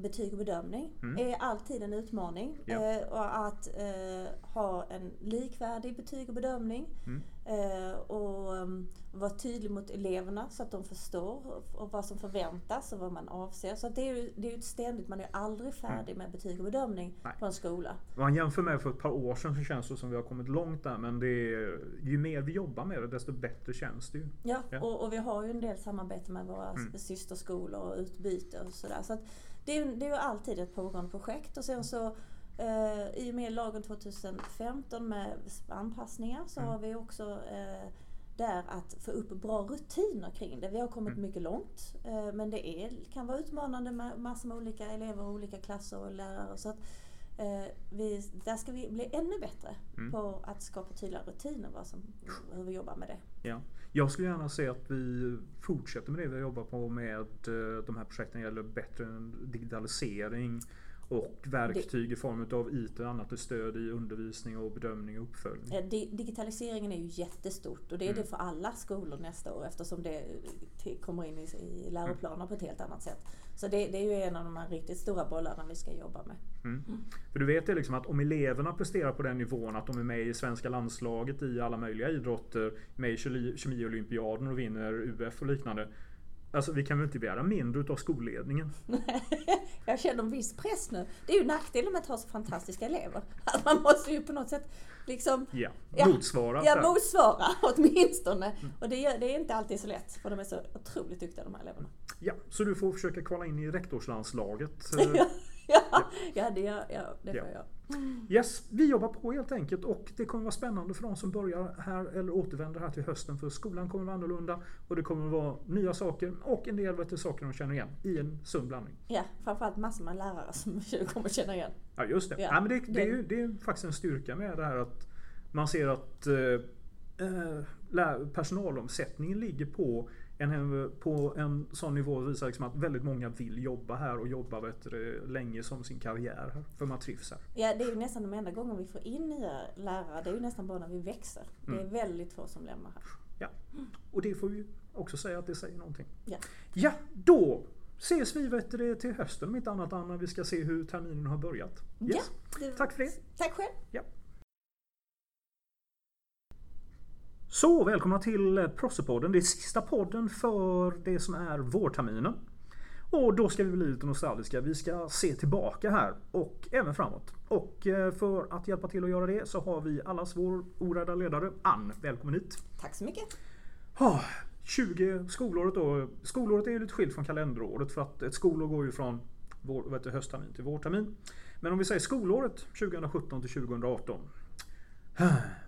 betyg och bedömning mm. är alltid en utmaning. Ja. Eh, och att eh, ha en likvärdig betyg och bedömning mm. eh, och um, vara tydlig mot eleverna så att de förstår och, och vad som förväntas och vad man avser. Så att det är ju det är ett ständigt, man är aldrig färdig mm. med betyg och bedömning. Nej. På en skola. Vad man jämför med för ett par år sedan så känns det som vi har kommit långt där, men det är, ju mer vi jobbar med det desto bättre känns det ju. Ja, ja. Och, och vi har ju en del samarbete med våra mm. systerskolor och utbyte och sådär. Så att det är, det är ju alltid ett pågående projekt, och sen så eh, i och med lagen tjugohundrafemton med anpassningar så mm. har vi också eh, där att få upp bra rutiner kring det. Vi har kommit mm. mycket långt, eh, men det är, kan vara utmanande med massor med olika elever, olika klasser och lärare. Så att, eh, vi, där ska vi bli ännu bättre mm. på att skapa tydliga rutiner, vad som, hur vi jobbar med det. Ja. Jag skulle gärna se att vi fortsätter med det vi jobbar på med de här projekten gäller bättre digitalisering och verktyg det, i form av I T och annat, och stöd i undervisning och bedömning och uppföljning. Digitaliseringen är ju jättestort, och det är mm. det för alla skolor nästa år, eftersom det kommer in i läroplaner mm. på ett helt annat sätt. Så det, det är ju en av de här riktigt stora bollarna vi ska jobba med. Mm. Mm. För du vet ju liksom att om eleverna presterar på den nivån att de är med i svenska landslaget i alla möjliga idrotter, med i kemiolympiaden och vinner U F och liknande. Alltså vi kan väl inte begära mindre utav skolledningen. Jag känner en viss press nu. Det är ju nackdelen med att ha så fantastiska elever. Alltså, man måste ju på något sätt liksom... Ja, ja motsvara. Ja, motsvara åtminstone. Mm. Och det är, det är inte alltid så lätt, för de är så otroligt duktiga de här eleverna. Ja, så du får försöka kvala in i rektorslandslaget. ja, ja, ja, det, ja, det ja. får jag. Mm. Yes, vi jobbar på helt enkelt, och det kommer vara spännande för de som börjar här eller återvänder här till hösten, för skolan kommer vara annorlunda och det kommer vara nya saker och en del av saker de känner igen i en sund blandning. Ja, framförallt massor med lärare som kommer känna igen. Ja, just det. Ja. Ja, men det, det, är ju, det är ju faktiskt en styrka med det här att man ser att eh, personalomsättningen ligger på En, på en sån nivå visar liksom att väldigt många vill jobba här och jobba bättre, länge som sin karriär här, för man trivs här. Ja, det är ju nästan de enda gången vi får in nya lärare, det är ju nästan bara när vi växer. Mm. Det är väldigt få som lämnar här. Ja, och det får vi också säga att det säger någonting. Ja, ja då ses vi bättre till hösten, om inte annat annat. Vi ska se hur terminen har börjat. Yes. Ja, det... Tack för det. Tack själv. Ja. Så välkomna till Proce-podden, det är sista podden för det som är vårterminen. Och då ska vi bli lite nostalgiska, vi ska se tillbaka här och även framåt. Och för att hjälpa till att göra det så har vi allas vår orädda ledare Ann, välkommen hit. Tack så mycket. tjugo skolåret då, skolåret är ju lite skilt från kalenderåret, för att ett skolår går ju från vår, vet du, hösttermin till vårtermin. Men om vi säger skolåret tjugosjutton till tjugoarton,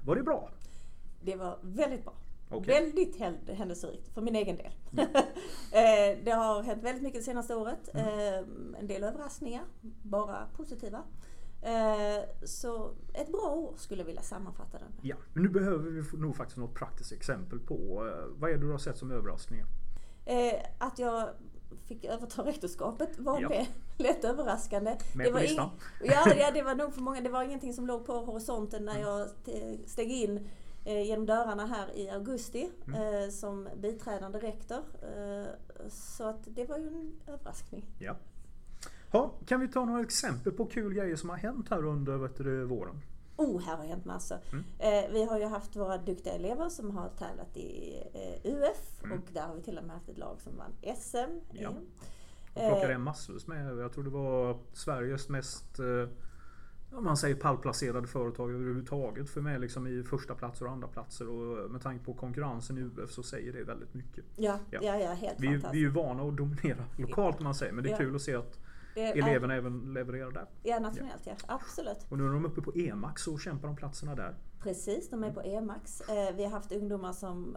var det bra? Det var väldigt bra. Okay. Väldigt händelserikt för min egen del. Mm. Det har hänt väldigt mycket det senaste året. Mm. En del överraskningar, bara positiva. Så ett bra år skulle jag vilja sammanfatta den. Ja, men nu behöver vi nog faktiskt något praktiskt exempel på vad är det du har sett som överraskningar? Att jag fick överta rektorskapet var ja. det lätt överraskande. Det var, ing- ja, ja, det var nog för många. Det var ingenting som låg på horisonten när jag steg in genom dörrarna här i augusti mm. eh, som biträdande rektor. Eh, så att det var ju en överraskning. Ja. Ha, kan vi ta några exempel på kul grejer som har hänt här under vet du, våren? Oh, här har hänt massor. Mm. Eh, vi har ju haft våra duktiga elever som har tävlat i eh, U F mm. och där har vi till och med haft ett lag som vann S M. Ja. Jag plockade eh, en massor med. Jag tror det var Sveriges mest... Eh, Om man säger pallplacerade företag överhuvudtaget, för mig liksom i första platser och andra platser, och med tanke på konkurrensen i U F så säger det väldigt mycket. Ja, ja. ja, ja helt vi, fantastiskt. Vi är ju vana att dominera lokalt man säger, men det är ja. kul att se att eleverna ja. även levererar där. Ja, nationellt ja. ja, absolut. Och nu är de uppe på Emax så kämpar de platserna där. Precis, de är på Emax. Vi har haft ungdomar som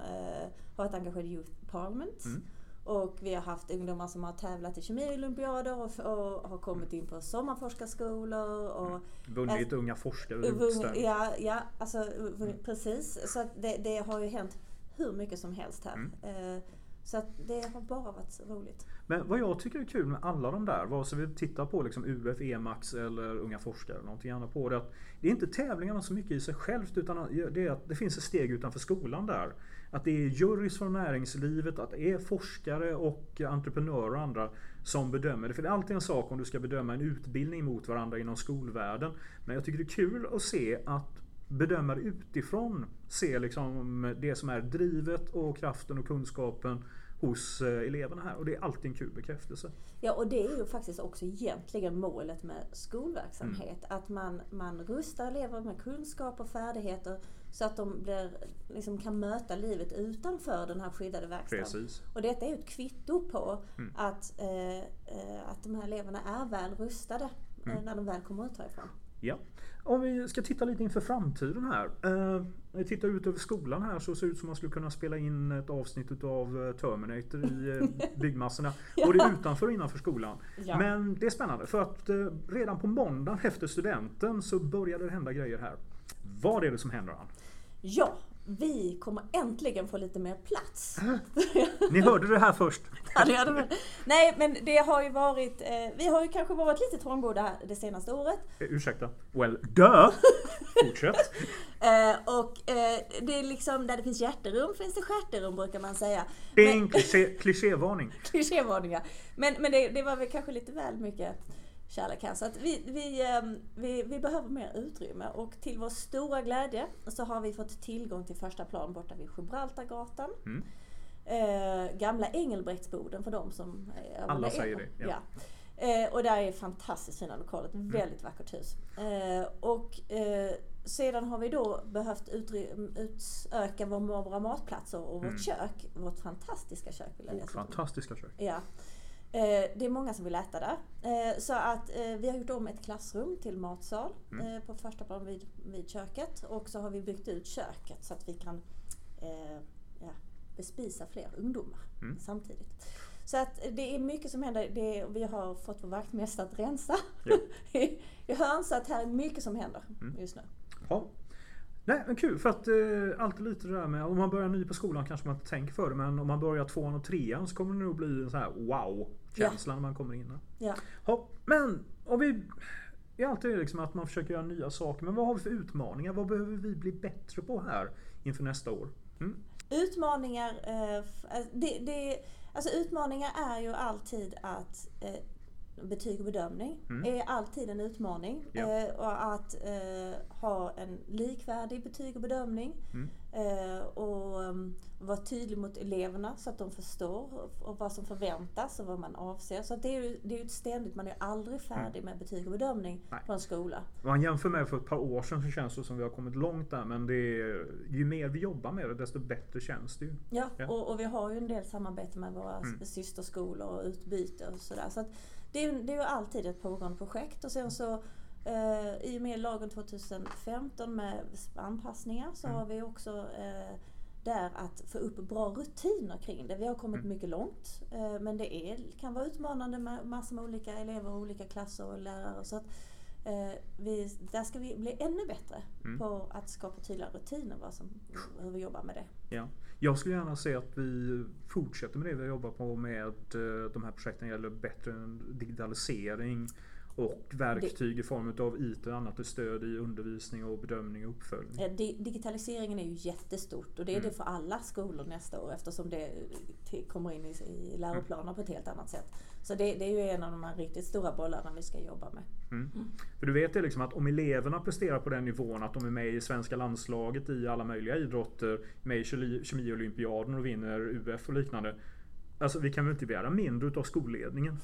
har ett Engaged Youth Parliament. Mm. Och vi har haft ungdomar som har tävlat i kemiolympiader och, och har kommit in på sommarforskarskolor. Och vunnit unga forskare. Vun, ja, ja alltså, mm. precis. Så att det, det har ju hänt hur mycket som helst här. Mm. Så att det har bara varit roligt. Men vad jag tycker är kul med alla de där, vare sig vi tittar på liksom U F, Emax eller unga forskare eller någonting annat på det, att det är inte tävlingarna så mycket i sig självt, utan det är att det finns ett steg utanför skolan där. Att det är jurys från näringslivet, att det är forskare och entreprenörer och andra som bedömer det. För det är alltid en sak om du ska bedöma en utbildning mot varandra inom skolvärlden. Men jag tycker det är kul att se att bedömare utifrån ser liksom det som är drivet och kraften och kunskapen hos eleverna här. Och det är alltid en kul bekräftelse. Ja, och det är ju faktiskt också egentligen målet med skolverksamhet. Mm. Att man, man rustar elever med kunskap och färdigheter så att de blir, liksom, kan möta livet utanför den här skyddade verkstaden. Precis. Och detta är ju ett kvitto på mm. att, eh, att de här eleverna är väl rustade mm. när de väl kommer ut härifrån. Ja. Om vi ska titta lite inför framtiden här. Eh, vi tittar ut över skolan här så ser det ut som man skulle kunna spela in ett avsnitt av Terminator i eh, byggmassorna. Ja. Både utanför och innanför skolan. Ja. Men det är spännande för att eh, redan på måndag efter studenten så började det hända grejer här. Vad är det som händer, Ann? Ja, vi kommer äntligen få lite mer plats. Ni hörde det här först. Ja, det hade varit. Nej, men det har ju varit... Eh, vi har ju kanske varit lite trångbodda här det senaste året. Eh, ursäkta. Well, duh! Fortsätt. eh, och eh, det är liksom... Där det finns hjärterum finns det stjärterum, brukar man säga. Det är men, en kliché, klichévarning. Klichévarning, ja. Men, men det, det var väl kanske lite väl mycket... kärlek här. Så att vi, vi, vi, vi behöver mer utrymme och till vår stora glädje så har vi fått tillgång till första plan borta vid Gibraltargatan. Mm. Eh, gamla Engelbrektsboden för dem som... Eh, alla säger det. Ja. Ja. Eh, och där är fantastiskt fina lokaler. Mm. Väldigt vackert hus. Eh, och eh, sedan har vi då behövt utry- utöka våra matplatser och mm. vårt kök. Vårt fantastiska kök. Vill jag vårt fantastiska kök. Ja. Det är många som vill äta där. Så att vi har gjort om ett klassrum till matsal mm. på första plan vid, vid köket. Och så har vi byggt ut köket så att vi kan eh, ja, bespisa fler ungdomar mm. samtidigt. Så att det är mycket som händer. Det, vi har fått vår vaktmästare att rensa ja. i hörn. Så att här är mycket som händer mm. just nu. Ja. Nej, men kul för att eh, alltid lite det där med om man börjar ny på skolan kanske man inte tänker för det, men om man börjar tvåan och trean så kommer det nog bli en så här wow-känsla yeah. när man kommer in. Yeah. Ja. Men om vi är alltid liksom att man försöker göra nya saker, men vad har vi för utmaningar? Vad behöver vi bli bättre på här inför nästa år? Mm. Utmaningar, eh, det, det, alltså utmaningar är ju alltid att eh, betyg och bedömning mm. är alltid en utmaning yeah. eh, och att eh, ha en likvärdig betyg och bedömning mm. eh, och um, vara tydlig mot eleverna så att de förstår och, och vad som förväntas och vad man avser. Så att det är ju det är ett ständigt, man är aldrig färdig mm. med betyg och bedömning Nej. På en skola. Man jämför med för ett par år sedan så känns det som vi har kommit långt där, men det är, ju mer vi jobbar med det desto bättre känns det ju. Ja, ja. Och, och vi har ju en del samarbete med våra mm. systerskolor och utbyte och sådär. Så att Det är, det är ju alltid ett pågående projekt och sen så eh, i och med lagen tjugohundrafemton med anpassningar så mm. har vi också eh, där att få upp bra rutiner kring det. Vi har kommit mm. mycket långt eh, men det är, kan vara utmanande med massor med olika elever och olika klasser och lärare. Så att, eh, vi, där ska vi bli ännu bättre mm. på att skapa tydliga rutiner vad som, hur vi jobbar med det. Ja. Jag skulle gärna se att vi fortsätter med det vi jobbar på med de här projekten gäller bättre digitalisering och verktyg det, i form av I T och annat stöd i undervisning och bedömning och uppföljning. Digitaliseringen är ju jättestort och det är mm. det för alla skolor nästa år eftersom det kommer in i läroplaner på ett helt annat sätt. Så det, det är ju en av de här riktigt stora bollarna vi ska jobba med. Mm. Mm. För du vet ju liksom att om eleverna presterar på den nivån att de är med i svenska landslaget i alla möjliga idrotter, med i kemiolympiaden och vinner U F och liknande. Alltså vi kan väl inte begära mindre av skolledningen?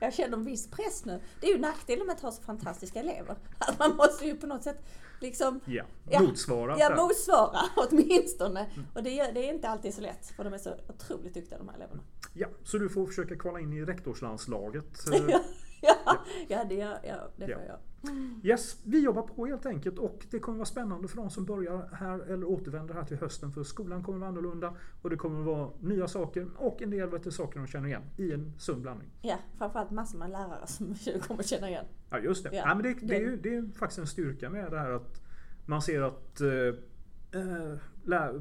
Jag känner en viss press nu. Det är ju nackdelen med att ha så fantastiska elever. Att man måste ju på något sätt liksom... Ja, ja motsvara. Ja, motsvara åtminstone. Mm. Och det är, det är inte alltid så lätt för de är så otroligt duktiga de här eleverna. Ja, så du får försöka kvala in i rektorslandslaget. ja, ja, ja, det, ja, det får ja. jag. Yes, vi jobbar på helt enkelt och det kommer vara spännande för de som börjar här eller återvänder här till hösten, för skolan kommer vara annorlunda och det kommer vara nya saker och en del vet, saker de känner igen i en sund blandning. Ja, framförallt massor med lärare som kommer känna igen. Ja, just det. Ja. Ja, men det, det, är ju, det är faktiskt en styrka med det här att man ser att eh,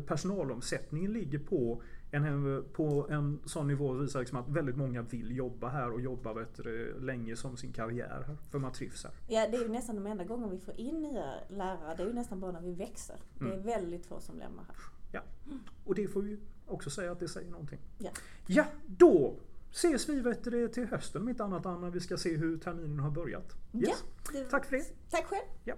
personalomsättningen ligger på En, på en sån nivå visar liksom att väldigt många vill jobba här och jobba bättre, länge som sin karriär här, för man trivs här. Ja, det är ju nästan de enda gången vi får in nya lärare, det är ju nästan bara när vi växer. Mm. Det är väldigt få som lämnar här. Ja, och det får vi också säga att det säger någonting. Ja, ja då ses vi bättre till hösten om inte annat, Anna. Vi ska se hur terminen har börjat. Yes. Ja, det... Tack för det. Tack själv. Ja.